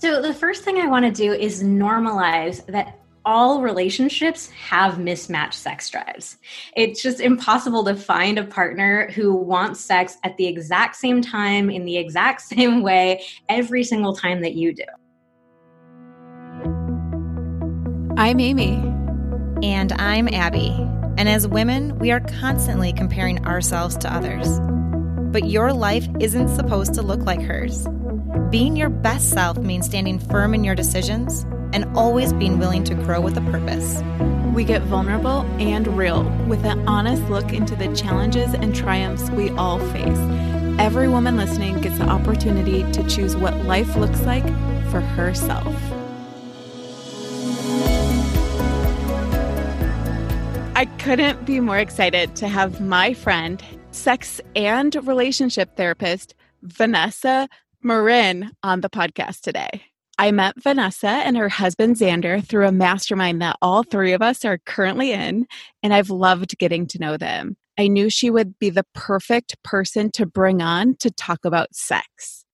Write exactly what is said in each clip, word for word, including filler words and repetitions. So the first thing I want to do is normalize that all relationships have mismatched sex drives. It's just impossible to find a partner who wants sex at the exact same time, in the exact same way, every single time that you do. I'm Amy. And I'm Abby. And as women, we are constantly comparing ourselves to others. But your life isn't supposed to look like hers. Being your best self means standing firm in your decisions and always being willing to grow with a purpose. We get vulnerable and real with an honest look into the challenges and triumphs we all face. Every woman listening gets the opportunity to choose what life looks like for herself. I couldn't be more excited to have my friend, sex and relationship therapist, Vanessa Marin, on the podcast today. I met Vanessa and her husband, Xander, through a mastermind that all three of us are currently in, and I've loved getting to know them. I knew she would be the perfect person to bring on to talk about sex.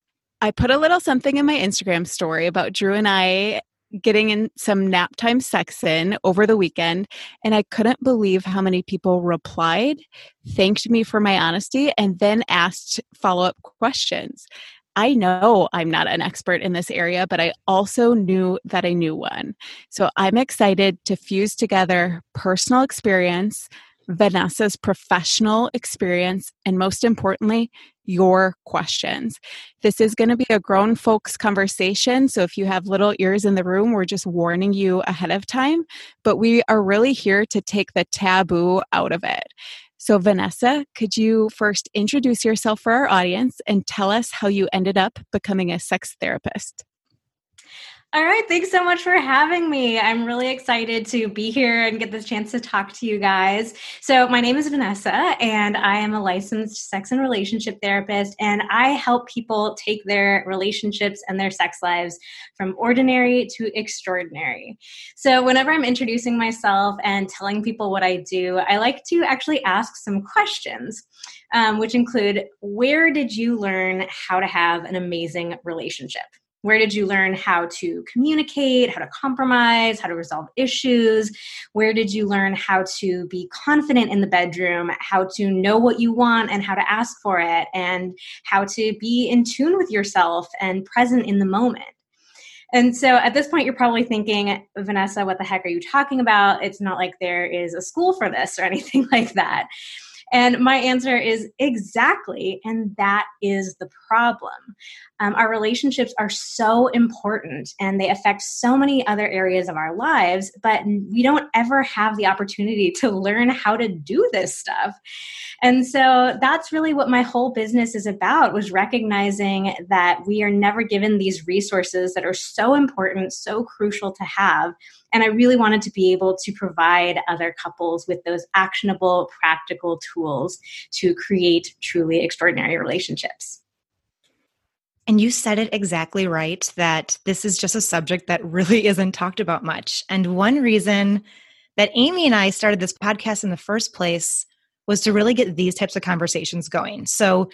I put a little something in my Instagram story about Drew and I getting in some nap time sex in over the weekend, and I couldn't believe how many people replied, thanked me for my honesty, and then asked follow-up questions. I know I'm not an expert in this area, but I also knew that I knew one. So I'm excited to fuse together personal experience, Vanessa's professional experience, and most importantly, your questions. This is going to be a grown folks conversation. So if you have little ears in the room, we're just warning you ahead of time, but we are really here to take the taboo out of it. So Vanessa, could you first introduce yourself for our audience and tell us how you ended up becoming a sex therapist? All right. Thanks so much for having me. I'm really excited to be here and get this chance to talk to you guys. So my name is Vanessa, and I am a licensed sex and relationship therapist, and I help people take their relationships and their sex lives from ordinary to extraordinary. So whenever I'm introducing myself and telling people what I do, I like to actually ask some questions, um, which include, where did you learn how to have an amazing relationship? Where did you learn how to communicate, how to compromise, how to resolve issues? Where did you learn how to be confident in the bedroom, how to know what you want and how to ask for it, and how to be in tune with yourself and present in the moment? And so at this point, you're probably thinking, Vanessa, what the heck are you talking about? It's not like there is a school for this or anything like that. And my answer is exactly, and that is the problem. Um, our relationships are so important, and they affect so many other areas of our lives, but we don't ever have the opportunity to learn how to do this stuff. And so that's really what my whole business is about, was recognizing that we are never given these resources that are so important, so crucial to have. And I really wanted to be able to provide other couples with those actionable, practical tools to create truly extraordinary relationships. And you said it exactly right, that this is just a subject that really isn't talked about much. And one reason that Amy and I started this podcast in the first place was to really get these types of conversations going. So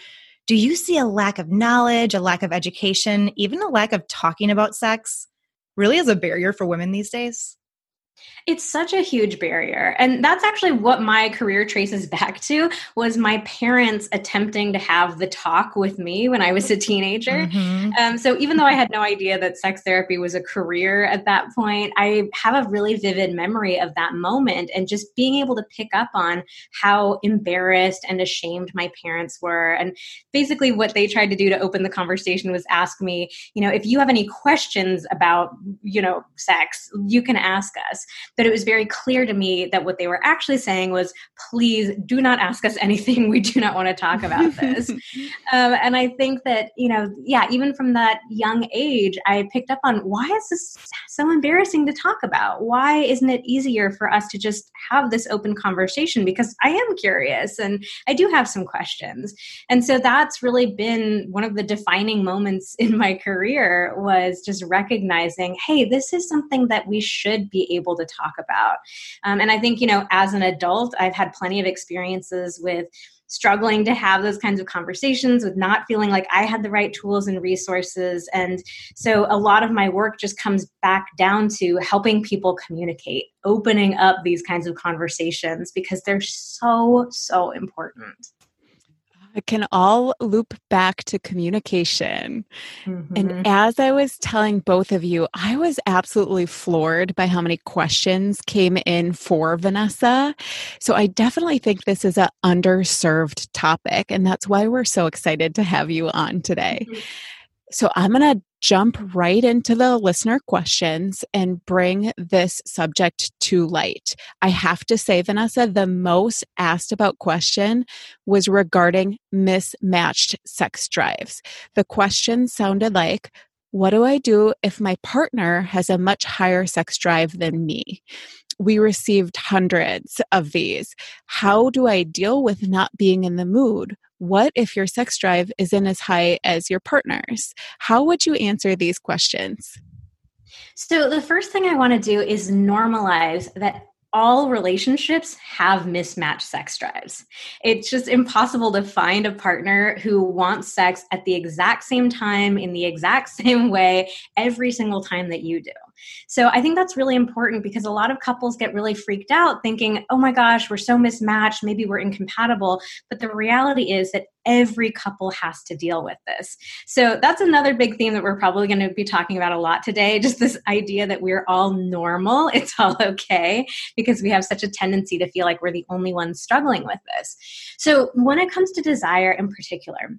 do you see a lack of knowledge, a lack of education, even a lack of talking about sex really is a barrier for women these days? It's such a huge barrier. And that's actually what my career traces back to, was my parents attempting to have the talk with me when I was a teenager. Mm-hmm. Um, so even though I had no idea that sex therapy was a career at that point, I have a really vivid memory of that moment and just being able to pick up on how embarrassed and ashamed my parents were. And basically what they tried to do to open the conversation was ask me, you know, if you have any questions about, you know, sex, you can ask us. But it was very clear to me that what they were actually saying was, please do not ask us anything. We do not want to talk about this. um, and I think that, you know, yeah, even from that young age, I picked up on, why is this so embarrassing to talk about? Why isn't it easier for us to just have this open conversation? Because I am curious and I do have some questions. And so that's really been one of the defining moments in my career, was just recognizing, hey, this is something that we should be able to talk about. Um, and I think, you know, as an adult, I've had plenty of experiences with struggling to have those kinds of conversations, with not feeling like I had the right tools and resources. And so a lot of my work just comes back down to helping people communicate, opening up these kinds of conversations, because they're so, so important. It can all loop back to communication. Mm-hmm. And as I was telling both of you, I was absolutely floored by how many questions came in for Vanessa. So I definitely think this is an underserved topic, and that's why we're so excited to have you on today. Mm-hmm. So I'm going to jump right into the listener questions and bring this subject to light. I have to say, Vanessa, the most asked about question was regarding mismatched sex drives. The question sounded like, what do I do if my partner has a much higher sex drive than me? We received hundreds of these. How do I deal with not being in the mood? What if your sex drive isn't as high as your partner's? How would you answer these questions? So the first thing I want to do is normalize that all relationships have mismatched sex drives. It's just impossible to find a partner who wants sex at the exact same time, in the exact same way, every single time that you do. So I think that's really important, because a lot of couples get really freaked out thinking, oh my gosh, we're so mismatched, maybe we're incompatible. But the reality is that every couple has to deal with this. So that's another big theme that we're probably going to be talking about a lot today, just this idea that we're all normal, it's all okay, because we have such a tendency to feel like we're the only ones struggling with this. So when it comes to desire in particular,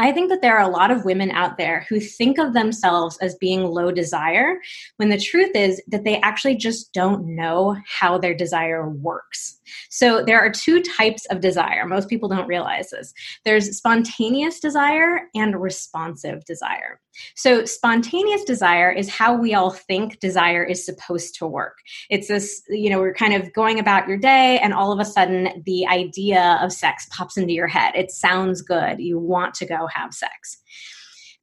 I think that there are a lot of women out there who think of themselves as being low desire, when the truth is that they actually just don't know how their desire works. So there are two types of desire. Most people don't realize this. There's spontaneous desire and responsive desire. So spontaneous desire is how we all think desire is supposed to work. It's this, you know, we're kind of going about your day and all of a sudden the idea of sex pops into your head. It sounds good. You want to go have sex.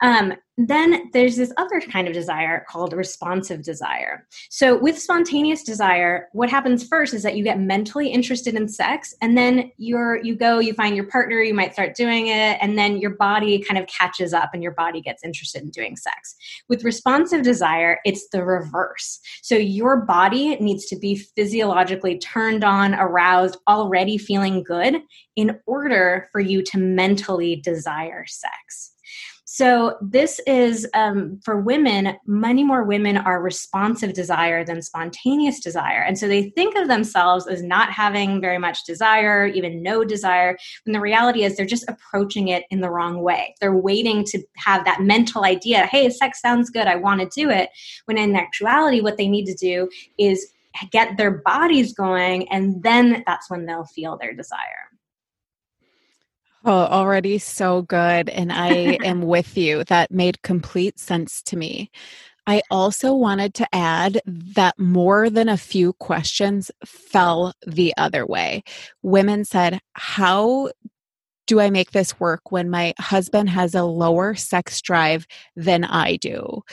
Um, then there's this other kind of desire called responsive desire. So with spontaneous desire, what happens first is that you get mentally interested in sex, and then you're, you go, you find your partner, you might start doing it, and then your body kind of catches up and your body gets interested in doing sex. With responsive desire, it's the reverse. So your body needs to be physiologically turned on, aroused, already feeling good in order for you to mentally desire sex. So this is, um, for women, many more women are responsive desire than spontaneous desire. And so they think of themselves as not having very much desire, even no desire, when the reality is they're just approaching it in the wrong way. They're waiting to have that mental idea, hey, sex sounds good, I want to do it, when in actuality what they need to do is get their bodies going, and then that's when they'll feel their desire. Oh, already so good. And I am with you. That made complete sense to me. I also wanted to add that more than a few questions fell the other way. Women said, how do I make this work when my husband has a lower sex drive than I do?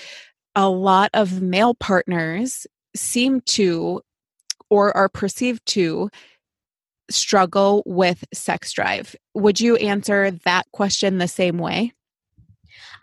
A lot of male partners seem to, or are perceived to, struggle with sex drive. Would you answer that question the same way?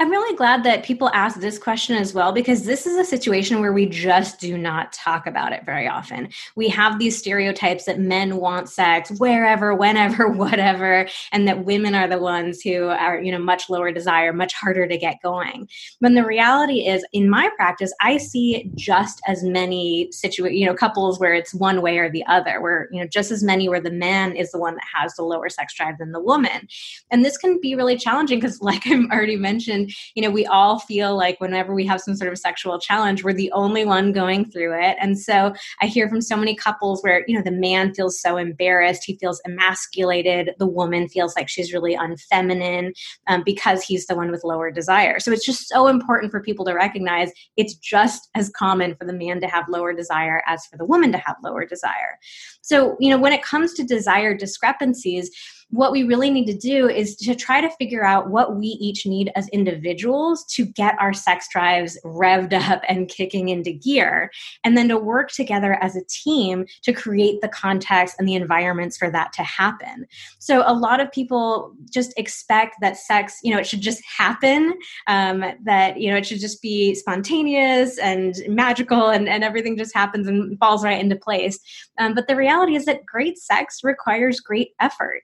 I'm really glad that people asked this question as well, because this is a situation where we just do not talk about it very often. We have these stereotypes that men want sex wherever, whenever, whatever, and that women are the ones who are, you know, much lower desire, much harder to get going. When the reality is, in my practice, I see just as many situa- you know, couples where it's one way or the other, where, you know, just as many where the man is the one that has the lower sex drive than the woman. And this can be really challenging because, like I've already mentioned, you know, we all feel like whenever we have some sort of sexual challenge, we're the only one going through it. And so I hear from so many couples where, you know, the man feels so embarrassed, he feels emasculated, the woman feels like she's really unfeminine um, because he's the one with lower desire. So it's just so important for people to recognize it's just as common for the man to have lower desire as for the woman to have lower desire. So, you know, when it comes to desire discrepancies, what we really need to do is to try to figure out what we each need as individuals to get our sex drives revved up and kicking into gear, and then to work together as a team to create the context and the environments for that to happen. So a lot of people just expect that sex, you know, it should just happen, um, that, you know, it should just be spontaneous and magical and, and everything just happens and falls right into place. Um, but the reality is that great sex requires great effort.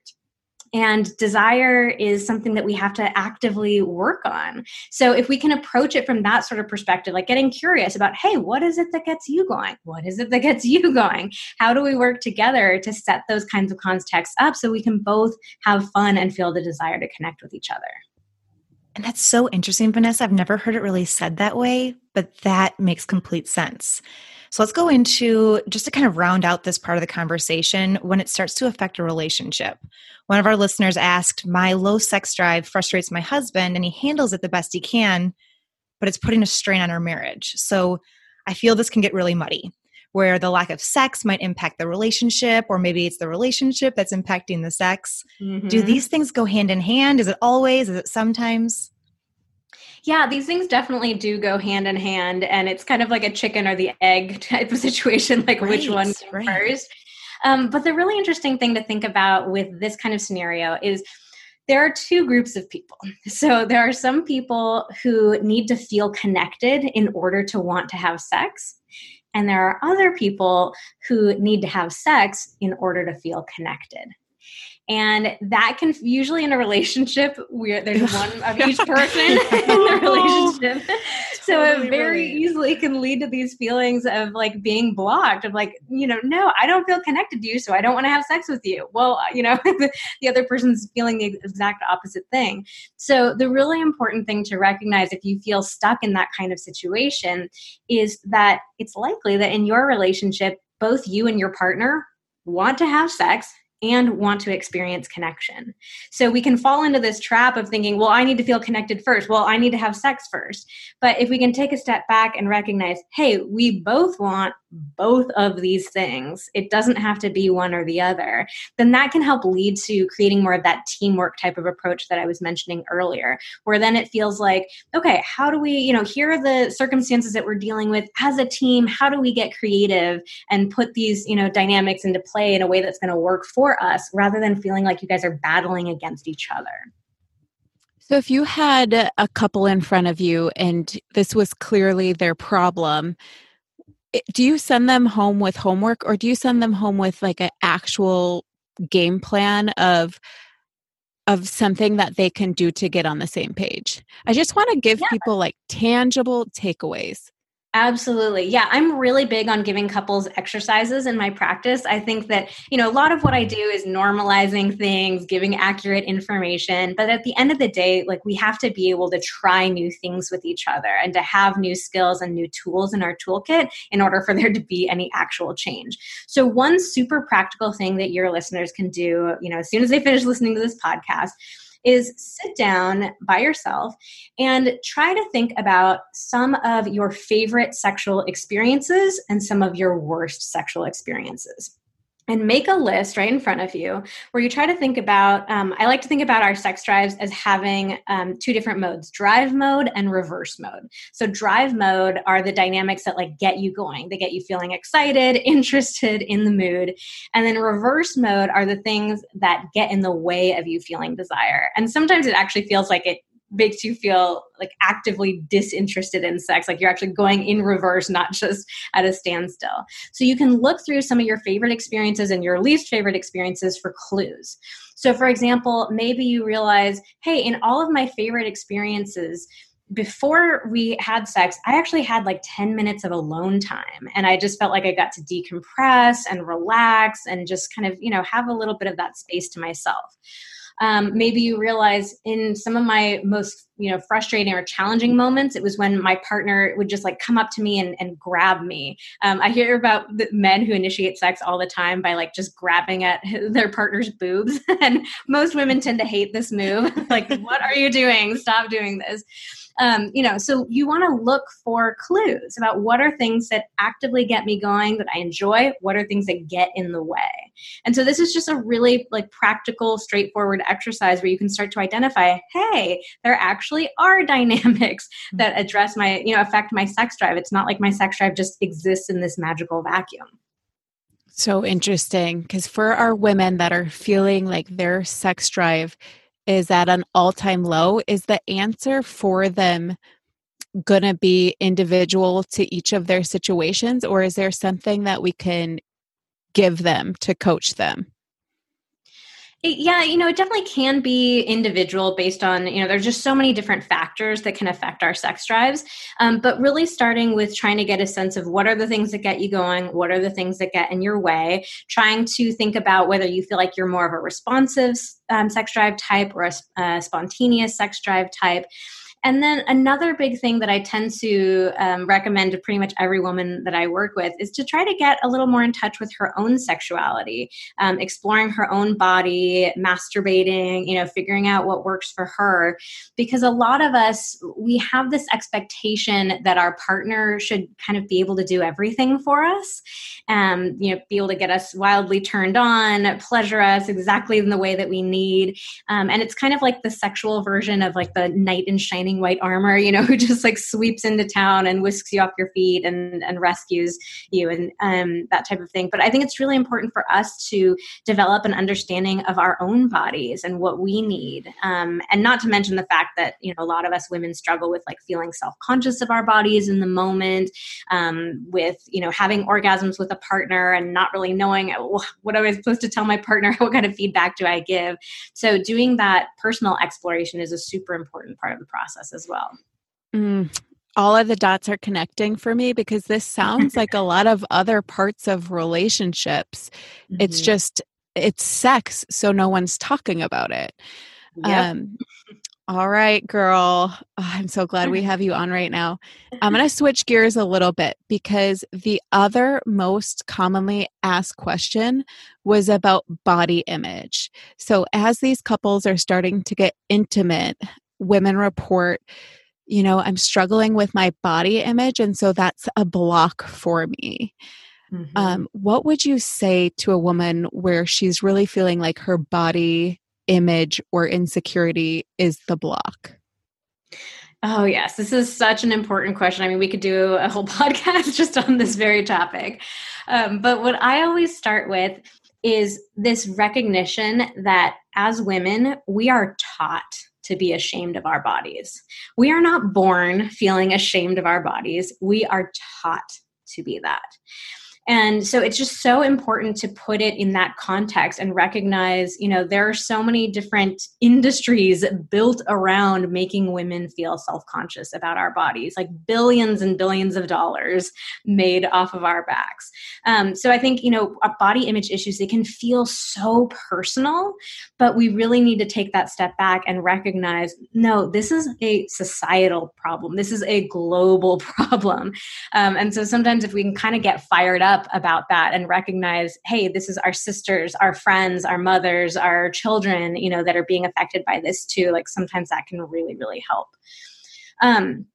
And desire is something that we have to actively work on. So if we can approach it from that sort of perspective, like getting curious about, hey, what is it that gets you going? What is it that gets you going? How do we work together to set those kinds of contexts up so we can both have fun and feel the desire to connect with each other? And that's so interesting, Vanessa. I've never heard it really said that way, but that makes complete sense. So let's go into, just to kind of round out this part of the conversation, when it starts to affect a relationship. One of our listeners asked, my low sex drive frustrates my husband and he handles it the best he can, but it's putting a strain on our marriage. So I feel this can get really muddy, where the lack of sex might impact the relationship, or maybe it's the relationship that's impacting the sex. Mm-hmm. Do these things go hand in hand? Is it always? Is it sometimes? Yeah, these things definitely do go hand in hand, and it's kind of like a chicken or the egg type of situation, like right, which one right. first. Um, but the really interesting thing to think about with this kind of scenario is there are two groups of people. So there are some people who need to feel connected in order to want to have sex. And there are other people who need to have sex in order to feel connected. And that can usually in a relationship, we're, there's one of each person in the relationship. Totally so it very brilliant. easily can lead to these feelings of like being blocked, of like, you know, no, I don't feel connected to you, so I don't want to have sex with you. Well, you know, the, the other person's feeling the exact opposite thing. So the really important thing to recognize if you feel stuck in that kind of situation is that it's likely that in your relationship, both you and your partner want to have sex and want to experience connection. So we can fall into this trap of thinking, well, I need to feel connected first. Well, I need to have sex first. But if we can take a step back and recognize, hey, we both want both of these things. It doesn't have to be one or the other. Then that can help lead to creating more of that teamwork type of approach that I was mentioning earlier, where then it feels like, okay, how do we, you know, here are the circumstances that we're dealing with as a team. How do we get creative and put these, you know, dynamics into play in a way that's going to work for us, rather than feeling like you guys are battling against each other? So if you had a couple in front of you and this was clearly their problem, do you send them home with homework, or do you send them home with like an actual game plan of of something that they can do to get on the same page? I just want to give yeah. people like tangible takeaways. Absolutely. Yeah. I'm really big on giving couples exercises in my practice. I think that, you know, a lot of what I do is normalizing things, giving accurate information. But at the end of the day, like we have to be able to try new things with each other and to have new skills and new tools in our toolkit in order for there to be any actual change. So one super practical thing that your listeners can do, you know, as soon as they finish listening to this podcast, is sit down by yourself and try to think about some of your favorite sexual experiences and some of your worst sexual experiences. And make a list right in front of you where you try to think about, um, I like to think about our sex drives as having um, two different modes, drive mode and reverse mode. So drive mode are the dynamics that like get you going. They get you feeling excited, interested, in the mood. And then reverse mode are the things that get in the way of you feeling desire. And sometimes it actually feels like it makes you feel like actively disinterested in sex, like you're actually going in reverse, not just at a standstill. So you can look through some of your favorite experiences and your least favorite experiences for clues. So for example, maybe you realize, hey, in all of my favorite experiences, before we had sex, I actually had like ten minutes of alone time. And I just felt like I got to decompress and relax and just kind of, you know, have a little bit of that space to myself. Um, maybe you realize in some of my most you know, frustrating or challenging moments, it was when my partner would just like come up to me and, and grab me. Um, I hear about the men who initiate sex all the time by like just grabbing at their partner's boobs. And most women tend to hate this move. Like, what are you doing? Stop doing this. Um, you know, so you want to look for clues about what are things that actively get me going, that I enjoy, what are things that get in the way. And so this is just a really like practical, straightforward exercise where you can start to identify, hey, there actually are dynamics that address my, you know, affect my sex drive. It's not like my sex drive just exists in this magical vacuum. So interesting, because for our women that are feeling like their sex drive is at an all-time low, is the answer for them going to be individual to each of their situations, or is there something that we can give them to coach them? Yeah, you know, it definitely can be individual based on, you know, there's just so many different factors that can affect our sex drives. Um, but really starting with trying to get a sense of what are the things that get you going? What are the things that get in your way? Trying to think about whether you feel like you're more of a responsive um, sex drive type or a uh, spontaneous sex drive type. And then another big thing that I tend to um, recommend to pretty much every woman that I work with is to try to get a little more in touch with her own sexuality, um, exploring her own body, masturbating, you know, figuring out what works for her. Because a lot of us, we have this expectation that our partner should kind of be able to do everything for us, um, you know, be able to get us wildly turned on, pleasure us exactly in the way that we need. Um, and it's kind of like the sexual version of like the knight in shining white armor, you know, who just like sweeps into town and whisks you off your feet and, and rescues you and um, that type of thing. But I think it's really important for us to develop an understanding of our own bodies and what we need. Um, and not to mention the fact that, you know, a lot of us women struggle with like feeling self-conscious of our bodies in the moment, um, with, you know, having orgasms with a partner and not really knowing what am I supposed to tell my partner? What kind of feedback do I give? So doing that personal exploration is a super important part of the process as well. Mm, all of the dots are connecting for me, because this sounds like a lot of other parts of relationships. Mm-hmm. It's just, it's sex, so no one's talking about it. Yep. Um, all right, girl. Oh, I'm so glad we have you on right now. I'm going to switch gears a little bit, because the other most commonly asked question was about body image. So as these couples are starting to get intimate, women report, you know, I'm struggling with my body image, and so that's a block for me. Mm-hmm. Um, what would you say to a woman where she's really feeling like her body image or insecurity is the block? Oh, yes. This is such an important question. I mean, we could do a whole podcast just on this very topic. Um, but what I always start with is this recognition that as women, we are taught to be ashamed of our bodies. We are not born feeling ashamed of our bodies. We are taught to be that. And so it's just so important to put it in that context and recognize, you know, there are so many different industries built around making women feel self-conscious about our bodies, like billions and billions of dollars made off of our backs. Um, so I think, you know, body image issues, they can feel so personal, but we really need to take that step back and recognize, no, this is a societal problem. This is a global problem. Um, and so sometimes if we can kind of get fired up about that and recognize, hey, this is our sisters, our friends, our mothers, our children, you know, that are being affected by this too. Like sometimes that can really, really help. Um,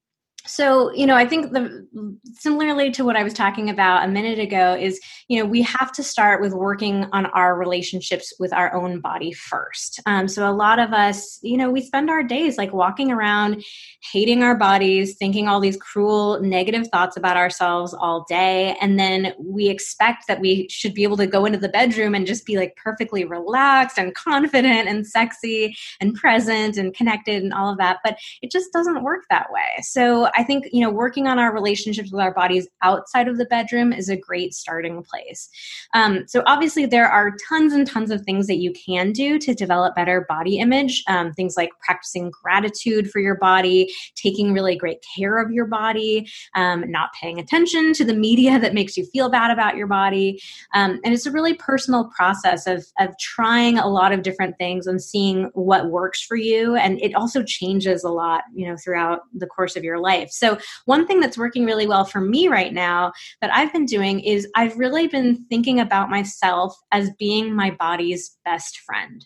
so, you know, I think the similarly to what I was talking about a minute ago is, you know, we have to start with working on our relationships with our own body first. Um, so a lot of us, you know, we spend our days like walking around, hating our bodies, thinking all these cruel, negative thoughts about ourselves all day. And then we expect that we should be able to go into the bedroom and just be like perfectly relaxed and confident and sexy and present and connected and all of that. But it just doesn't work that way. So I think, you know, working on our relationships with our bodies outside of the bedroom is a great starting place. Um, so obviously there are tons and tons of things that you can do to develop better body image. Um, things like practicing gratitude for your body, taking really great care of your body, um, not paying attention to the media that makes you feel bad about your body. Um, and it's a really personal process of, of trying a lot of different things and seeing what works for you. And it also changes a lot, you know, throughout the course of your life. So one thing that's working really well for me right now that I've been doing is I've really been thinking about myself as being my body's best friend.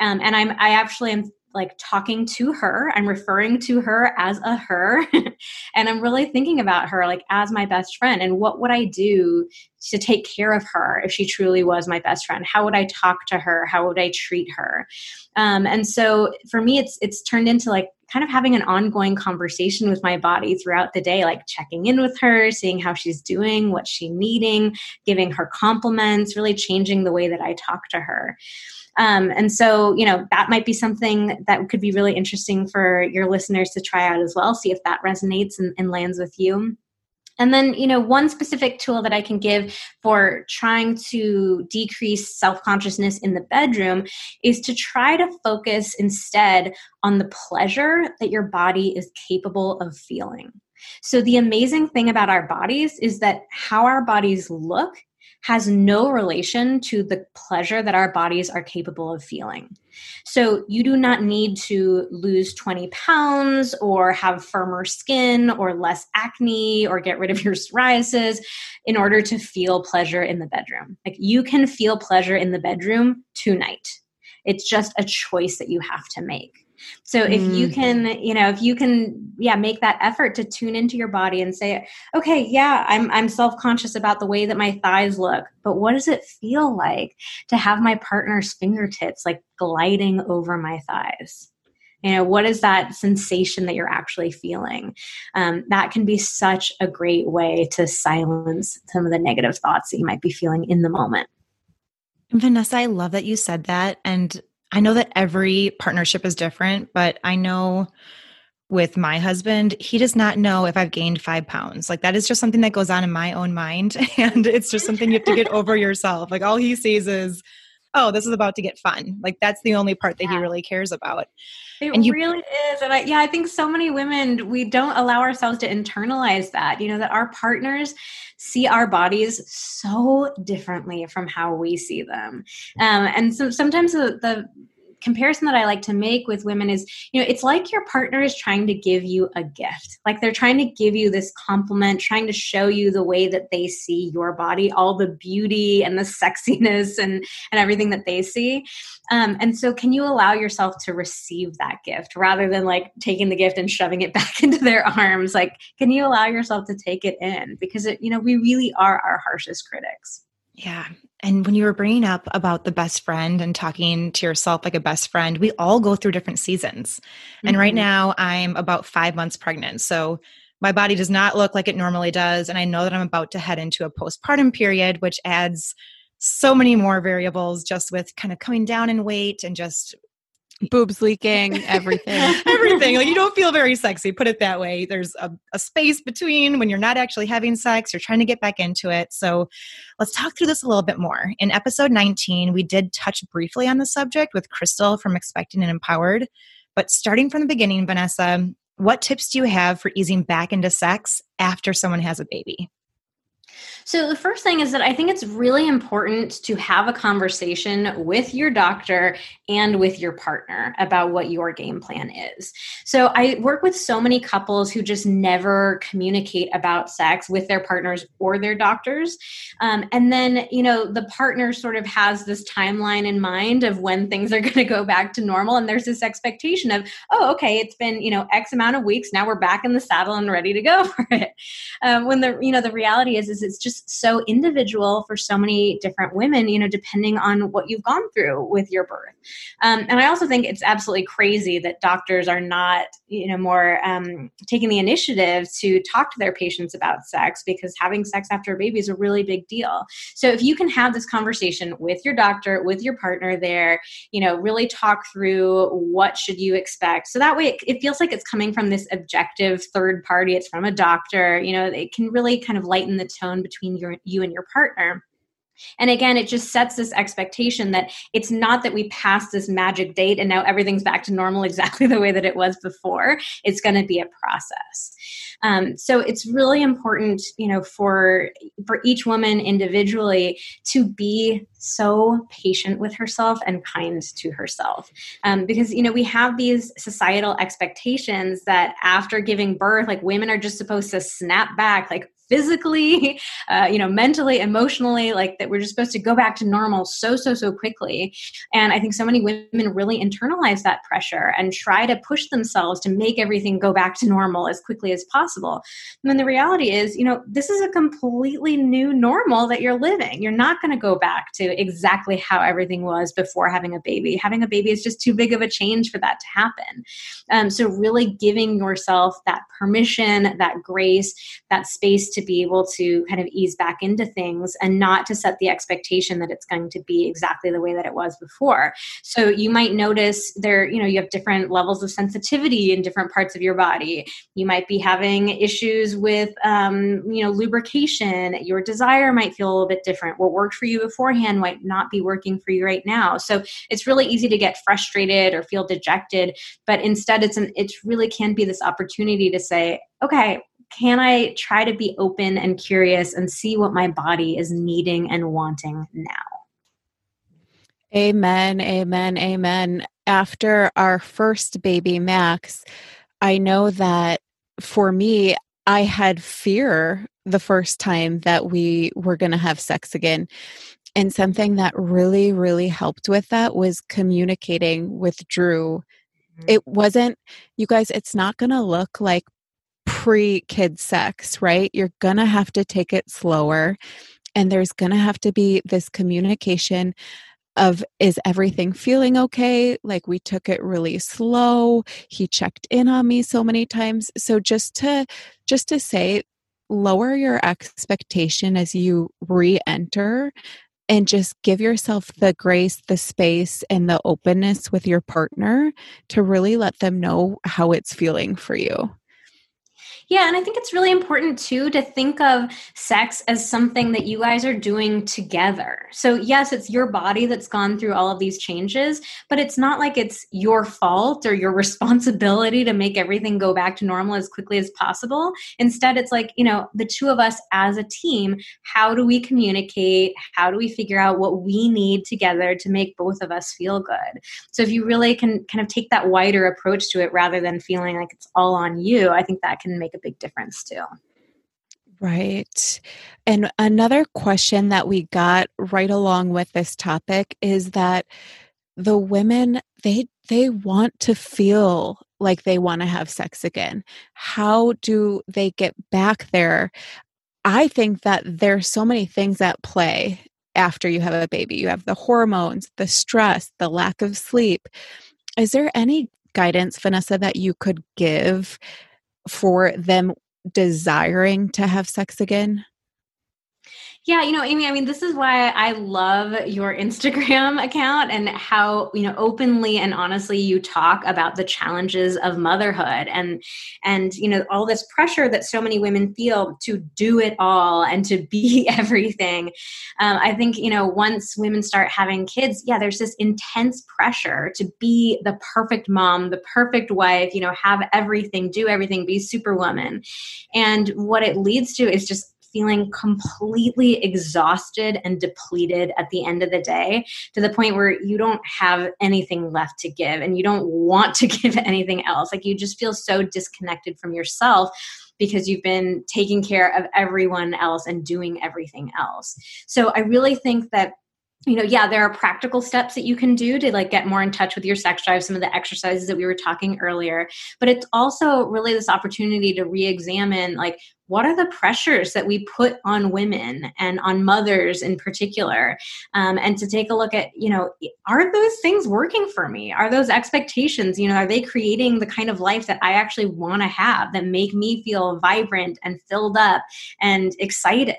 Um, and I'm, I actually am like talking to her. I'm referring to her as a her. And I'm really thinking about her like as my best friend. And what would I do to take care of her if she truly was my best friend? How would I talk to her? How would I treat her? Um, and so for me, it's it's turned into like kind of having an ongoing conversation with my body throughout the day, like checking in with her, seeing how she's doing, what she's needing, giving her compliments, really changing the way that I talk to her. Um, and so, you know, that might be something that could be really interesting for your listeners to try out as well. See if that resonates and, and lands with you. And then, you know, one specific tool that I can give for trying to decrease self-consciousness in the bedroom is to try to focus instead on the pleasure that your body is capable of feeling. So the amazing thing about our bodies is that how our bodies look has no relation to the pleasure that our bodies are capable of feeling. So you do not need to lose twenty pounds or have firmer skin or less acne or get rid of your psoriasis in order to feel pleasure in the bedroom. Like you can feel pleasure in the bedroom tonight. It's just a choice that you have to make. So if you can, you know, if you can, yeah, make that effort to tune into your body and say, okay, yeah, I'm I'm self-conscious about the way that my thighs look, but what does it feel like to have my partner's fingertips like gliding over my thighs? You know, what is that sensation that you're actually feeling? Um, that can be such a great way to silence some of the negative thoughts that you might be feeling in the moment. Vanessa, I love that you said that. And I know that every partnership is different, but I know with my husband, he does not know if I've gained five pounds. Like that is just something that goes on in my own mind. And it's just something you have to get over yourself. Like all he sees is, oh, this is about to get fun. Like that's the only part that yeah. he really cares about. It and you, really is. And I, yeah, I think so many women, we don't allow ourselves to internalize that, you know, that our partners see our bodies so differently from how we see them. Um, and so sometimes the, the comparison that I like to make with women is, you know, it's like your partner is trying to give you a gift. Like they're trying to give you this compliment, trying to show you the way that they see your body, all the beauty and the sexiness and, and everything that they see. Um, and so can you allow yourself to receive that gift rather than like taking the gift and shoving it back into their arms? Like, can you allow yourself to take it in? Because, it, you know, we really are our harshest critics. Yeah. And when you were bringing up about the best friend and talking to yourself like a best friend, we all go through different seasons. Mm-hmm. And right now I'm about five months pregnant. So my body does not look like it normally does. And I know that I'm about to head into a postpartum period, which adds so many more variables just with kind of coming down in weight and just boobs leaking, everything, everything. Like you don't feel very sexy, put it that way. There's a, a space between when you're not actually having sex, you're trying to get back into it. So let's talk through this a little bit more. In episode nineteen, we did touch briefly on the subject with Crystal from Expecting and Empowered, but starting from the beginning, Vanessa, what tips do you have for easing back into sex after someone has a baby? So the first thing is that I think it's really important to have a conversation with your doctor and with your partner about what your game plan is. So I work with so many couples who just never communicate about sex with their partners or their doctors. Um, and then, you know, the partner sort of has this timeline in mind of when things are going to go back to normal. And there's this expectation of, oh, okay, it's been, you know, X amount of weeks. Now we're back in the saddle and ready to go for it. Um, when the, you know, the reality is, is it's just is so individual for so many different women, you know, depending on what you've gone through with your birth. Um, and I also think it's absolutely crazy that doctors are not, you know, more um, taking the initiative to talk to their patients about sex, because having sex after a baby is a really big deal. So if you can have this conversation with your doctor, with your partner there, you know, really talk through what should you expect. So that way it, it feels like it's coming from this objective third party. It's from a doctor, you know, it can really kind of lighten the tone between your, you and your partner. And again, it just sets this expectation that it's not that we passed this magic date and now everything's back to normal exactly the way that it was before. It's going to be a process. Um, so it's really important, you know, for, for each woman individually to be so patient with herself and kind to herself. Um, because, you know, we have these societal expectations that after giving birth, like women are just supposed to snap back, like, physically, uh, you know, mentally, emotionally, like that we're just supposed to go back to normal so, so, so quickly. And I think so many women really internalize that pressure and try to push themselves to make everything go back to normal as quickly as possible. And then the reality is, you know, this is a completely new normal that you're living. You're not going to go back to exactly how everything was before having a baby. Having a baby is just too big of a change for that to happen. Um, so really giving yourself that permission, that grace, that space to be able to kind of ease back into things and not to set the expectation that it's going to be exactly the way that it was before. So you might notice there, you know, you have different levels of sensitivity in different parts of your body. You might be having issues with, um, you know, lubrication. Your desire might feel a little bit different. What worked for you beforehand might not be working for you right now. So it's really easy to get frustrated or feel dejected, but instead it's an, it really can be this opportunity to say, okay, can I try to be open and curious and see what my body is needing and wanting now? Amen, amen, amen. After our first baby, Max, I know that for me, I had fear the first time that we were going to have sex again. And something that really, really helped with that was communicating with Drew. Mm-hmm. It wasn't, you guys, it's not going to look like pre-kid sex, right? You're going to have to take it slower. And there's going to have to be this communication of, is everything feeling okay? Like we took it really slow. He checked in on me so many times. So just to, just to say, lower your expectation as you re-enter and just give yourself the grace, the space, and the openness with your partner to really let them know how it's feeling for you. Yeah. And I think it's really important too, to think of sex as something that you guys are doing together. So yes, it's your body that's gone through all of these changes, but it's not like it's your fault or your responsibility to make everything go back to normal as quickly as possible. Instead, it's like, you know, the two of us as a team, how do we communicate? How do we figure out what we need together to make both of us feel good? So if you really can kind of take that wider approach to it rather than feeling like it's all on you, I think that can make a big difference too. Right. And another question that we got right along with this topic is that the women, they they want to feel like they want to have sex again. How do they get back there? I think that there's so many things at play after you have a baby. You have the hormones, the stress, the lack of sleep. Is there any guidance, Vanessa, that you could give for them desiring to have sex again? Yeah, you know, Amy, I mean, this is why I love your Instagram account and how, you know, openly and honestly you talk about the challenges of motherhood and, and, you know, all this pressure that so many women feel to do it all and to be everything. Um, I think, you know, once women start having kids, yeah, there's this intense pressure to be the perfect mom, the perfect wife, you know, have everything, do everything, be superwoman. And what it leads to is just feeling completely exhausted and depleted at the end of the day, to the point where you don't have anything left to give and you don't want to give anything else. Like you just feel so disconnected from yourself because you've been taking care of everyone else and doing everything else. So I really think that you know, yeah, there are practical steps that you can do to like get more in touch with your sex drive, some of the exercises that we were talking earlier, but it's also really this opportunity to re-examine like, what are the pressures that we put on women and on mothers in particular? Um, and to take a look at, you know, are those things working for me? Are those expectations, you know, are they creating the kind of life that I actually want to have that make me feel vibrant and filled up and excited?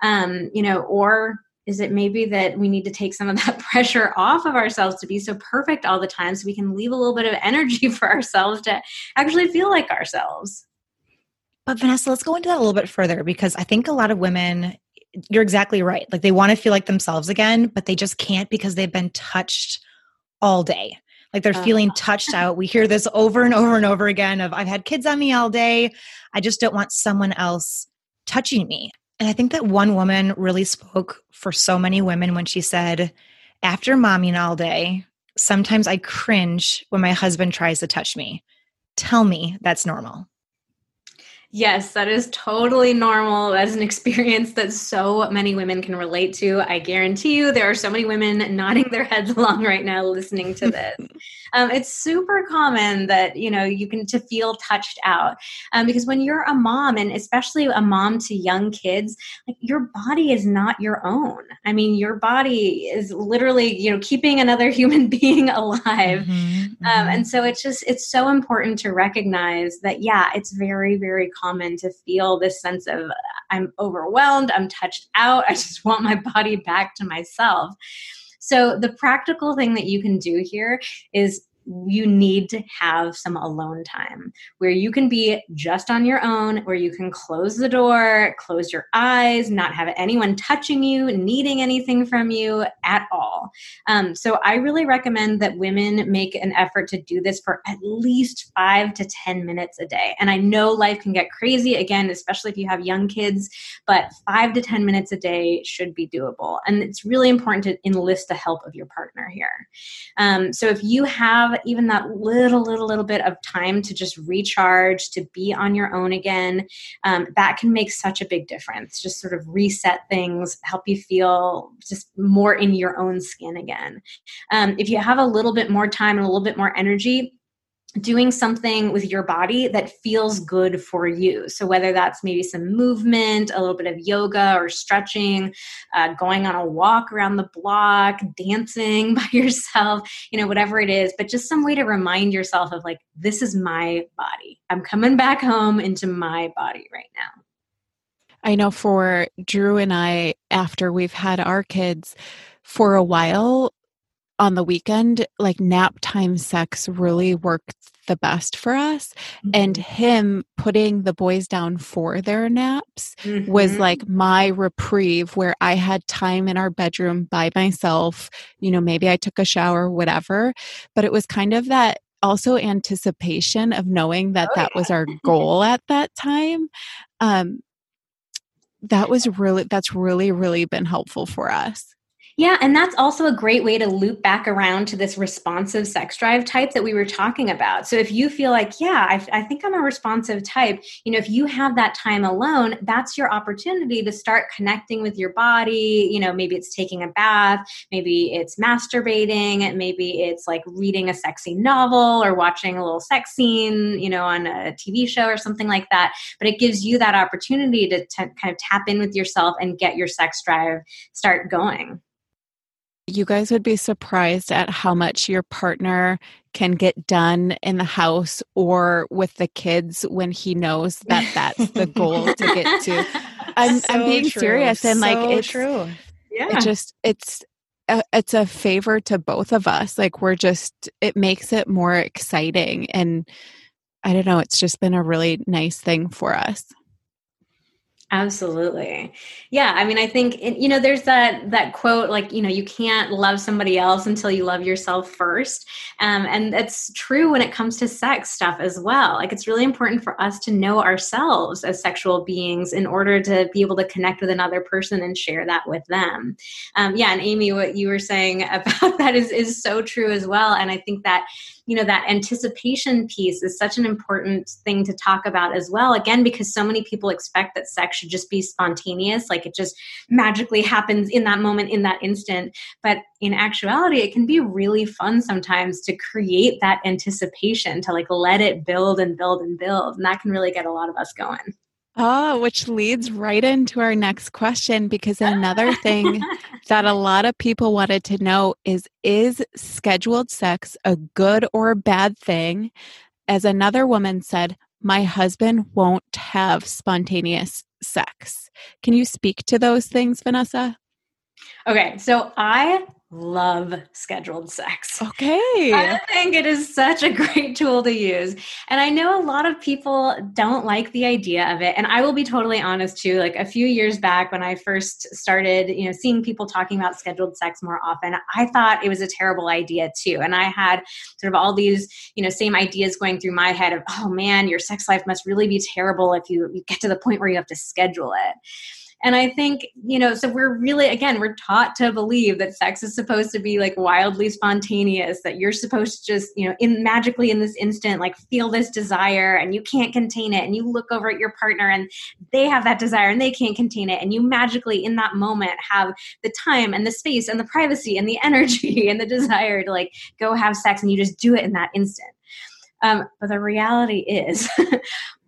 Um, you know, or is it maybe that we need to take some of that pressure off of ourselves to be so perfect all the time so we can leave a little bit of energy for ourselves to actually feel like ourselves? But Vanessa, let's go into that a little bit further, because I think a lot of women, you're exactly right. Like they want to feel like themselves again, but they just can't because they've been touched all day. Like they're uh-huh. feeling touched out. We hear this over and over and over again of, I've had kids on me all day. I just don't want someone else touching me. And I think that one woman really spoke for so many women when she said, after momming all day, sometimes I cringe when my husband tries to touch me. Tell me that's normal. Yes, that is totally normal. That's an experience that so many women can relate to. I guarantee you there are so many women nodding their heads along right now listening to this. um, it's super common that, you know, you can to feel touched out um, because when you're a mom, and especially a mom to young kids, like your body is not your own. I mean, your body is literally, you know, keeping another human being alive. Mm-hmm, mm-hmm. Um, and so it's just, it's so important to recognize that, yeah, it's very, very common to feel this sense of I'm overwhelmed, I'm touched out, I just want my body back to myself. So the practical thing that you can do here is you need to have some alone time where you can be just on your own, where you can close the door, close your eyes, not have anyone touching you, needing anything from you at all. Um, so I really recommend that women make an effort to do this for at least five to ten minutes a day. And I know life can get crazy again, especially if you have young kids, but five to ten minutes a day should be doable. And it's really important to enlist the help of your partner here. Um, so if you have even that little, little, little bit of time to just recharge, to be on your own again, um, that can make such a big difference. Just sort of reset things, help you feel just more in your own skin again. Um, if you have a little bit more time and a little bit more energy, doing something with your body that feels good for you. So whether that's maybe some movement, a little bit of yoga or stretching, uh, going on a walk around the block, dancing by yourself, you know, whatever it is, but just some way to remind yourself of like, this is my body. I'm coming back home into my body right now. I know for Drew and I, after we've had our kids for a while, on the weekend, like nap time sex really worked the best for us. Mm-hmm. And him putting the boys down for their naps mm-hmm. was like my reprieve where I had time in our bedroom by myself. You know, maybe I took a shower, whatever. But it was kind of that also anticipation of knowing that oh, that yeah. was our goal at that time. Um, that was really, that's really, really been helpful for us. Yeah. And that's also a great way to loop back around to this responsive sex drive type that we were talking about. So if you feel like, yeah, I, I think I'm a responsive type, you know, if you have that time alone, that's your opportunity to start connecting with your body. You know, maybe it's taking a bath, maybe it's masturbating, maybe it's like reading a sexy novel or watching a little sex scene, you know, on a T V show or something like that. But it gives you that opportunity to t- kind of tap in with yourself and get your sex drive start going. You guys would be surprised at how much your partner can get done in the house or with the kids when he knows that that's the goal to get to. I'm, so I'm being true. serious and so like it's true. Yeah, it just it's a, it's a favor to both of us. Like we're just it makes it more exciting, and I don't know. It's just been a really nice thing for us. Absolutely. Yeah. I mean, I think, it, you know, there's that, that quote, like, you know, you can't love somebody else until you love yourself first. Um, and that's true when it comes to sex stuff as well. Like it's really important for us to know ourselves as sexual beings in order to be able to connect with another person and share that with them. Um, yeah. And Amy, what you were saying about that is, is so true as well. And I think that, you know, that anticipation piece is such an important thing to talk about as well. Again, because so many people expect that sex should just be spontaneous, like it just magically happens in that moment, in that instant. But in actuality, it can be really fun sometimes to create that anticipation, to like let it build and build and build. And that can really get a lot of us going. Oh, which leads right into our next question, because another thing that a lot of people wanted to know is, is scheduled sex a good or a bad thing? As another woman said, my husband won't have spontaneous sex. Can you speak to those things, Vanessa? Okay, so I love scheduled sex. Okay. I think it is such a great tool to use. And I know a lot of people don't like the idea of it. And I will be totally honest too. Like a few years back when I first started, you know, seeing people talking about scheduled sex more often, I thought it was a terrible idea too. And I had sort of all these, you know, same ideas going through my head of, oh man, your sex life must really be terrible if you, you get to the point where you have to schedule it. And I think, you know, so we're really, again, we're taught to believe that sex is supposed to be like wildly spontaneous, that you're supposed to just, you know, in magically in this instant, like feel this desire and you can't contain it. And you look over at your partner and they have that desire and they can't contain it. And you magically in that moment have the time and the space and the privacy and the energy and the desire to like go have sex, and you just do it in that instant. Um, but the reality is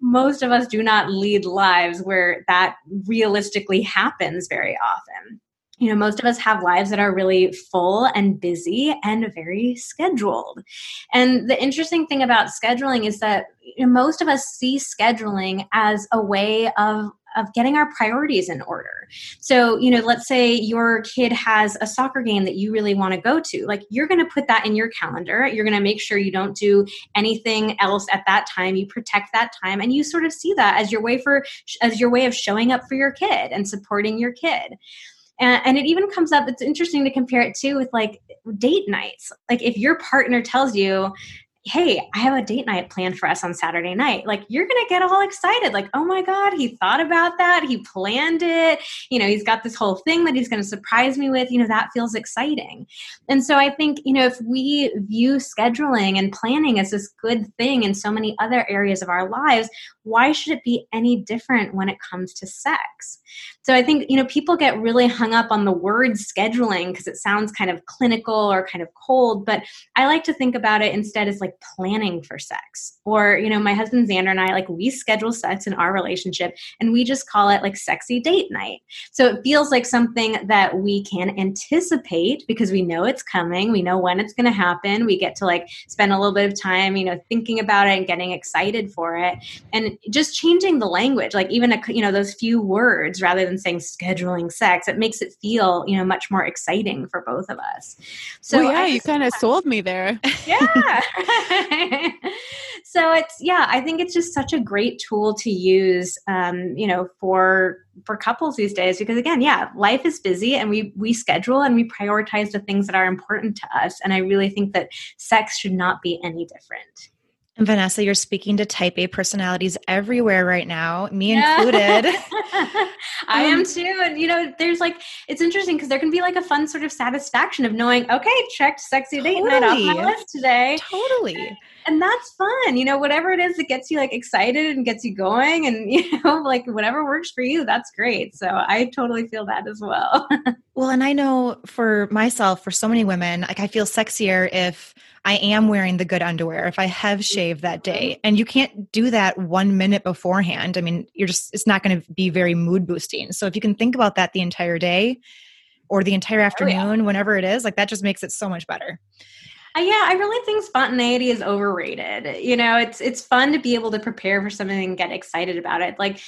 most of us do not lead lives where that realistically happens very often. You know, most of us have lives that are really full and busy and very scheduled. And the interesting thing about scheduling is that, you know, most of us see scheduling as a way of of getting our priorities in order. So, you know, let's say your kid has a soccer game that you really want to go to. Like, you're going to put that in your calendar. You're going to make sure you don't do anything else at that time. You protect that time, and you sort of see that as your way for as your way of showing up for your kid and supporting your kid. And it even comes up, it's interesting to compare it too with like date nights. Like if your partner tells you, hey, I have a date night planned for us on Saturday night, like you're going to get all excited. Like, oh my God, he thought about that. He planned it. You know, he's got this whole thing that he's going to surprise me with, you know, that feels exciting. And so I think, you know, if we view scheduling and planning as this good thing in so many other areas of our lives, why should it be any different when it comes to sex? So I think, you know, people get really hung up on the word scheduling because it sounds kind of clinical or kind of cold, but I like to think about it instead as like planning for sex. Or, you know, my husband Xander and I, like we schedule sex in our relationship and we just call it like sexy date night. So it feels like something that we can anticipate because we know it's coming. We know when it's going to happen. We get to like spend a little bit of time, you know, thinking about it and getting excited for it. And just changing the language, like even, a, you know, those few words rather than saying scheduling sex, it makes it feel, you know, much more exciting for both of us. So well, yeah, just, you kind of sold me there. Yeah. So it's, yeah, I think it's just such a great tool to use, um, you know, for, for couples these days, because again, yeah, life is busy and we, we schedule and we prioritize the things that are important to us. And I really think that sex should not be any different. And Vanessa, you're speaking to type A personalities everywhere right now, me included. I am too. And, you know, there's like, it's interesting because there can be like a fun sort of satisfaction of knowing, okay, checked sexy totally. date night off my list today. Totally. And, and that's fun. You know, whatever it is that gets you like excited and gets you going and, you know, like whatever works for you, that's great. So I totally feel that as well. Well, and I know for myself, for so many women, like I feel sexier if I am wearing the good underwear, if I have shaved that day. And you can't do that one minute beforehand. I mean, you're just, it's not going to be very mood boosting. So if you can think about that the entire day or the entire afternoon, oh, yeah. whenever it is, like that just makes it so much better. Uh, yeah, I really think spontaneity is overrated. You know, it's it's fun to be able to prepare for something and get excited about it. Like,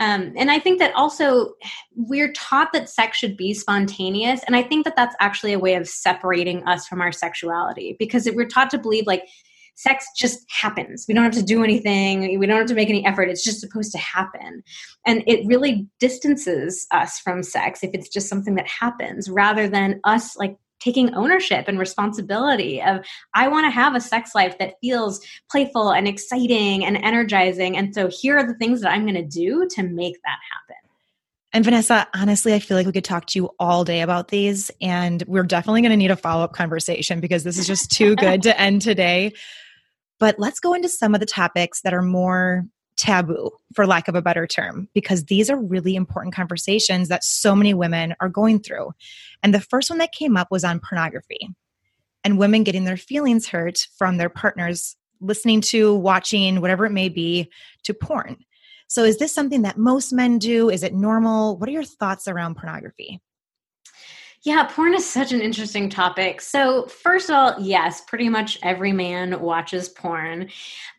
um, and I think that also we're taught that sex should be spontaneous. And I think that that's actually a way of separating us from our sexuality, because we're taught to believe like sex just happens. We don't have to do anything. We don't have to make any effort. It's just supposed to happen. And it really distances us from sex if it's just something that happens, rather than us like taking ownership and responsibility of, I want to have a sex life that feels playful and exciting and energizing. And so here are the things that I'm going to do to make that happen. And Vanessa, honestly, I feel like we could talk to you all day about these, and we're definitely going to need a follow-up conversation because this is just too good to end today. But let's go into some of the topics that are more taboo, for lack of a better term, because these are really important conversations that so many women are going through. And the first one that came up was on pornography and women getting their feelings hurt from their partners listening to, watching, whatever it may be, to porn. So is this something that most men do? Is it normal? What are your thoughts around pornography? Yeah, porn is such an interesting topic. So first of all, yes, pretty much every man watches porn.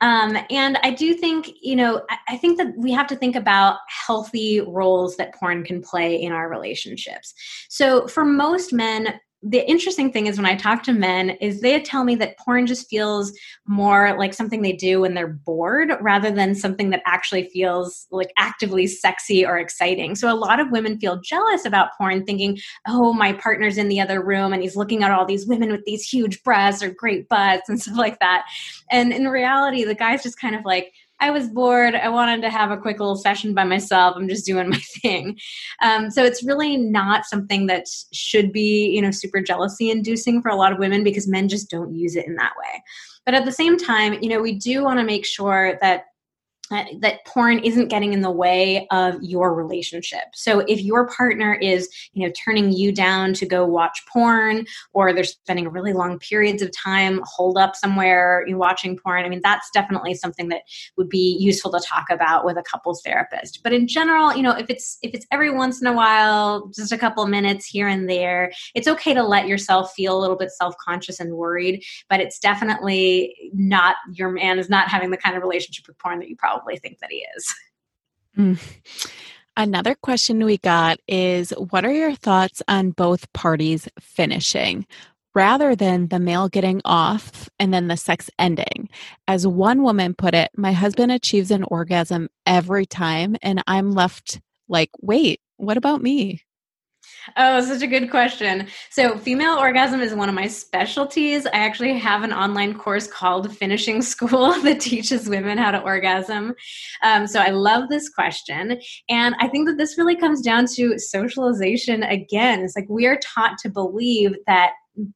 Um, and I do think, you know, I, I think that we have to think about healthy roles that porn can play in our relationships. So for most men, the interesting thing is when I talk to men is they tell me that porn just feels more like something they do when they're bored rather than something that actually feels like actively sexy or exciting. So a lot of women feel jealous about porn thinking, oh, my partner's in the other room and he's looking at all these women with these huge breasts or great butts and stuff like that. And in reality, the guy's just kind of like, I was bored. I wanted to have a quick little session by myself. I'm just doing my thing. Um, so it's really not something that should be, you know, super jealousy inducing for a lot of women because men just don't use it in that way. But at the same time, you know, we do want to make sure that that porn isn't getting in the way of your relationship. So if your partner is, you know, turning you down to go watch porn, or they're spending really long periods of time holed up somewhere watching porn, I mean, that's definitely something that would be useful to talk about with a couples therapist. But in general, you know, if it's if it's every once in a while, just a couple minutes here and there, it's okay to let yourself feel a little bit self-conscious and worried, but it's definitely not, your man is not having the kind of relationship with porn that you probably think that he is. Mm. Another question we got is, what are your thoughts on both parties finishing rather than the male getting off and then the sex ending? As one woman put it, my husband achieves an orgasm every time and I'm left like, wait, what about me? Oh, such a good question. So female orgasm is one of my specialties. I actually have an online course called Finishing School that teaches women how to orgasm. Um, so I love this question. And I think that this really comes down to socialization again. It's like we are taught to believe that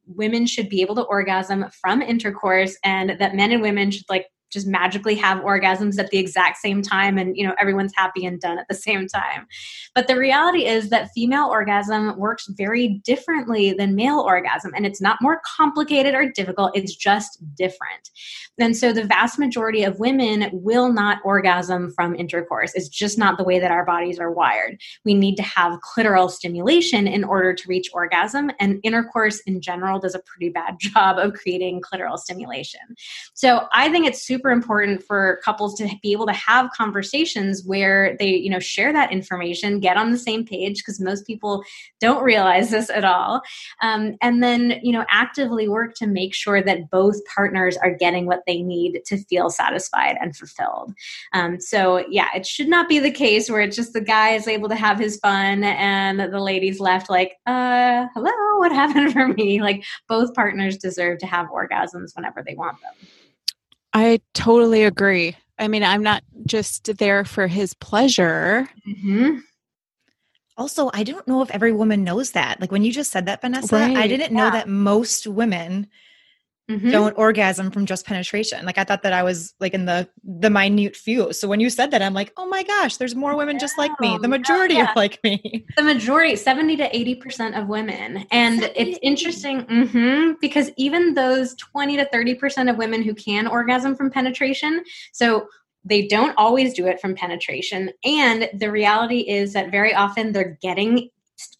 women should be able to orgasm from intercourse and that men and women should like just magically have orgasms at the exact same time and, you know, everyone's happy and done at the same time. But the reality is that female orgasm works very differently than male orgasm, and it's not more complicated or difficult. It's just different. And so the vast majority of women will not orgasm from intercourse. It's just not the way that our bodies are wired. We need to have clitoral stimulation in order to reach orgasm, and intercourse in general does a pretty bad job of creating clitoral stimulation. So I think it's super important for couples to be able to have conversations where they, you know, share that information, get on the same page, because most people don't realize this at all. Um, and then, you know, actively work to make sure that both partners are getting what they need to feel satisfied and fulfilled. Um, so yeah, it should not be the case where it's just the guy is able to have his fun and the lady's left like, uh, hello, what happened for me? Like both partners deserve to have orgasms whenever they want them. I totally agree. I mean, I'm not just there for his pleasure. Mm-hmm. Also, I don't know if every woman knows that. Like when you just said that, Vanessa, right. I didn't yeah. know that most women mm-hmm. don't orgasm from just penetration. Like I thought that I was like in the the minute few. So when you said that, I'm like, oh my gosh, there's more women yeah. just like me. The majority yeah. are like me. The majority, seventy to eighty percent of women. And it's interesting mm-hmm, because even those twenty to thirty percent of women who can orgasm from penetration, so they don't always do it from penetration. And the reality is that very often they're getting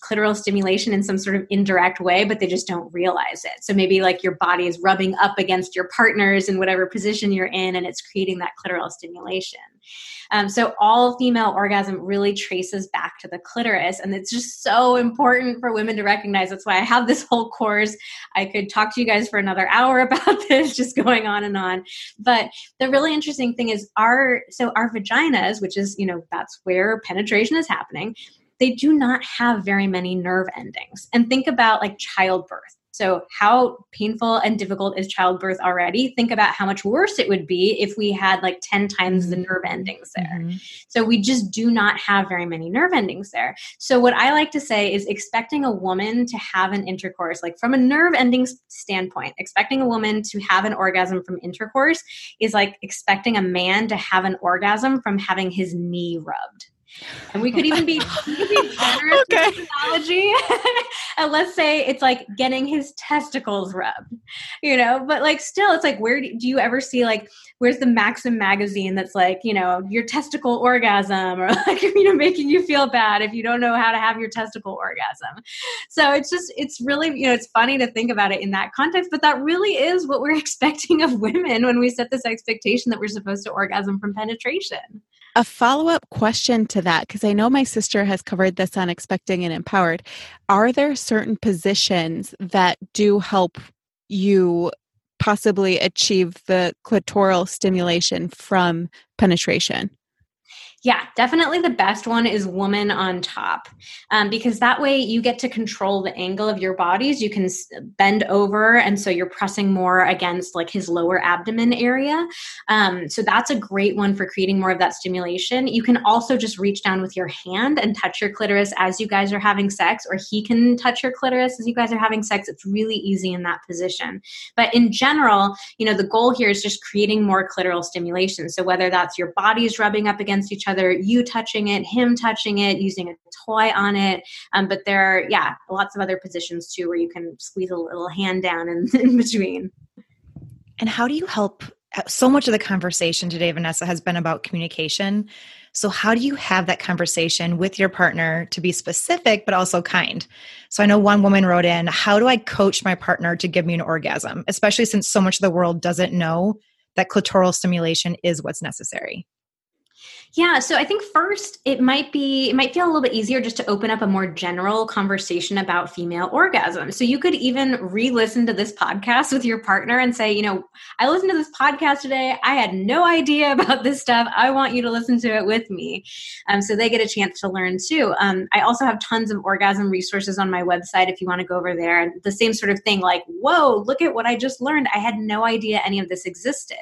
clitoral stimulation in some sort of indirect way, but they just don't realize it. So maybe like your body is rubbing up against your partner's in whatever position you're in, and it's creating that clitoral stimulation. Um, so all female orgasm really traces back to the clitoris, and it's just so important for women to recognize. That's why I have this whole course. I could talk to you guys for another hour about this, just going on and on. But the really interesting thing is our, so our vaginas, which is, you know, that's where penetration is happening, they do not have very many nerve endings. And think about like childbirth. So how painful and difficult is childbirth already? Think about how much worse it would be if we had like ten times the nerve endings there. Mm-hmm. So we just do not have very many nerve endings there. So what I like to say is expecting a woman to have an intercourse, like from a nerve ending standpoint, expecting a woman to have an orgasm from intercourse is like expecting a man to have an orgasm from having his knee rubbed. And we could even be, we could be generous okay. with technology. And let's say it's like getting his testicles rubbed, you know, but like still it's like, where do, do you ever see like, where's the Maxim magazine that's like, you know, your testicle orgasm or like, you know, making you feel bad if you don't know how to have your testicle orgasm. So it's just, it's really, you know, it's funny to think about it in that context, but that really is what we're expecting of women when we set this expectation that we're supposed to orgasm from penetration. A follow-up question to that, because I know my sister has covered this on Expecting and Empowered. Are there certain positions that do help you possibly achieve the clitoral stimulation from penetration? Yeah, definitely the best one is woman on top, um, because that way you get to control the angle of your bodies. You can s- bend over, and so you're pressing more against like his lower abdomen area. Um, so that's a great one for creating more of that stimulation. You can also just reach down with your hand and touch your clitoris as you guys are having sex, or he can touch your clitoris as you guys are having sex. It's really easy in that position. But in general, you know, the goal here is just creating more clitoral stimulation. So whether that's your bodies rubbing up against each other, Other, you touching it, him touching it, using a toy on it. Um, but there are, yeah, lots of other positions too, where you can squeeze a little hand down in, in between. And how do you help? So much of the conversation today, Vanessa, has been about communication. So how do you have that conversation with your partner to be specific, but also kind? So I know one woman wrote in, how do I coach my partner to give me an orgasm? Especially since so much of the world doesn't know that clitoral stimulation is what's necessary. Yeah. So I think first it might be, it might feel a little bit easier just to open up a more general conversation about female orgasm. So you could even re-listen to this podcast with your partner and say, you know, I listened to this podcast today. I had no idea about this stuff. I want you to listen to it with me. Um, so they get a chance to learn too. Um, I also have tons of orgasm resources on my website if you want to go over there. And the same sort of thing, like, whoa, look at what I just learned. I had no idea any of this existed.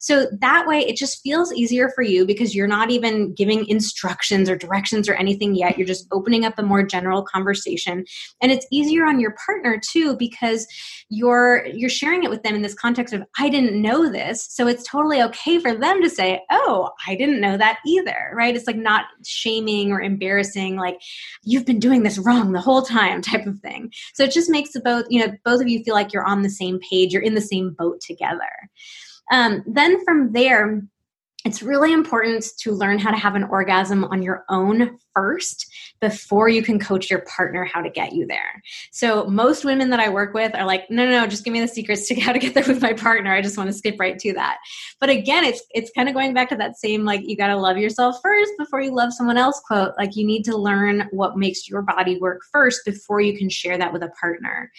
So that way it just feels easier for you because you're not even giving instructions or directions or anything yet. You're just opening up a more general conversation. And it's easier on your partner too, because you're, you're sharing it with them in this context of, I didn't know this. So it's totally okay for them to say, oh, I didn't know that either. Right? It's like not shaming or embarrassing, like you've been doing this wrong the whole time type of thing. So it just makes the both, you know, both of you feel like you're on the same page, you're in the same boat together. Um, then from there, it's really important to learn how to have an orgasm on your own first before you can coach your partner how to get you there. So most women that I work with are like, no, no, no, just give me the secrets to how to get there with my partner. I just want to skip right to that. But again, it's it's kind of going back to that same, like, you got to love yourself first before you love someone else quote. Like, you need to learn what makes your body work first before you can share that with a partner.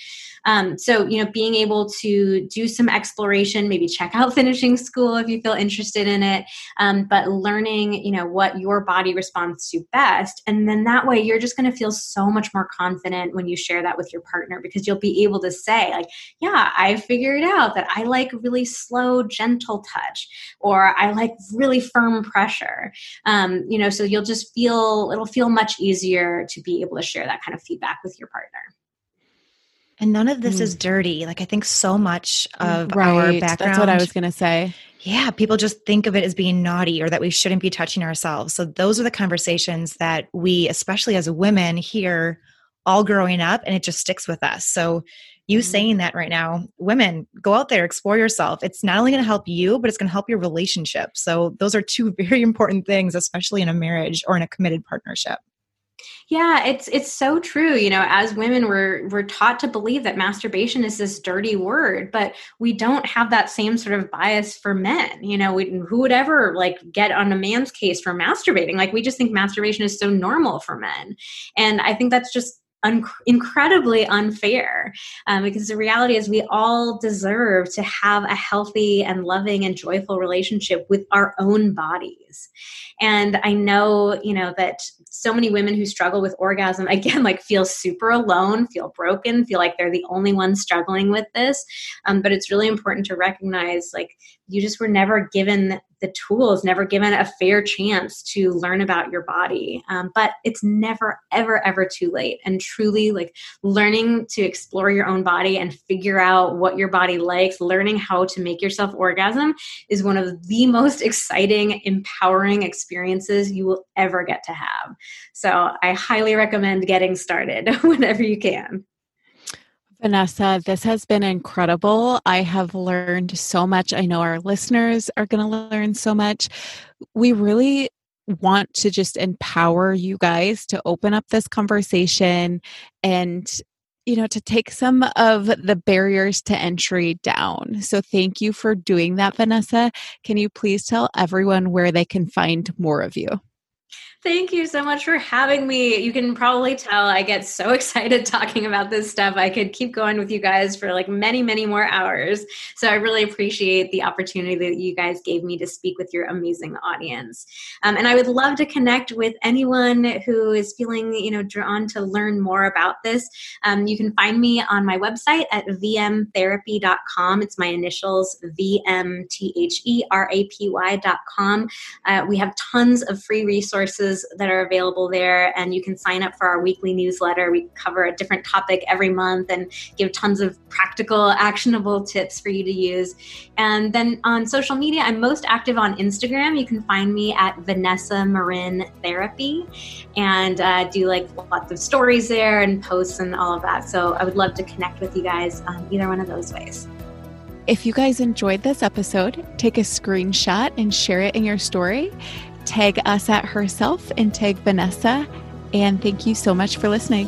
Um, so, you know, being able to do some exploration, maybe check out Finishing School if you feel interested in it. Um, but learning, you know, what your body responds to best. And then that way you're just going to feel so much more confident when you share that with your partner, because you'll be able to say like, yeah, I figured out that I like really slow, gentle touch, or I like really firm pressure. Um, you know, so you'll just feel, it'll feel much easier to be able to share that kind of feedback with your partner. And none of this mm. is dirty. Like, I think so much of right. our background. That's what I was going to say. Yeah. People just think of it as being naughty or that we shouldn't be touching ourselves. So those are the conversations that we, especially as women, hear all growing up, and it just sticks with us. So you mm. saying that right now, women, go out there, explore yourself. It's not only going to help you, but it's going to help your relationship. So those are two very important things, especially in a marriage or in a committed partnership. Yeah, it's it's so true. You know, as women, we're we're taught to believe that masturbation is this dirty word, but we don't have that same sort of bias for men. You know, we, who would ever like get on a man's case for masturbating? Like, we just think masturbation is so normal for men, and I think that's just Un- incredibly unfair, um, because the reality is we all deserve to have a healthy and loving and joyful relationship with our own bodies. ways. And I know, you know, that so many women who struggle with orgasm, again, like feel super alone, feel broken, feel like they're the only ones struggling with this. Um, but it's really important to recognize, like, you just were never given the tools, never given a fair chance to learn about your body. Um, but it's never, ever, ever too late. And truly, like, learning to explore your own body and figure out what your body likes, learning how to make yourself orgasm is one of the most exciting, empowering experiences you will ever get to have. So I highly recommend getting started whenever you can. Vanessa, this has been incredible. I have learned so much. I know our listeners are going to learn so much. We really want to just empower you guys to open up this conversation and, you know, to take some of the barriers to entry down. So thank you for doing that, Vanessa. Can you please tell everyone where they can find more of you? Thank you so much for having me. You can probably tell I get so excited talking about this stuff. I could keep going with you guys for like many, many more hours. So I really appreciate the opportunity that you guys gave me to speak with your amazing audience. Um, and I would love to connect with anyone who is feeling, you know, drawn to learn more about this. Um, you can find me on my website at v m therapy dot com. It's my initials, V M T H E R A P Y dot com. Uh, we have tons of free resources that are available there, and you can sign up for our weekly newsletter. We cover a different topic every month and give tons of practical, actionable tips for you to use. And then on social media, I'm most active on Instagram. You can find me at Vanessa Marin Therapy, and uh, do like lots of stories there and posts and all of that. So I would love to connect with you guys on either one of those ways. If you guys enjoyed this episode, take a screenshot and share it in your story. Tag us at Herself and tag Vanessa. And thank you so much for listening.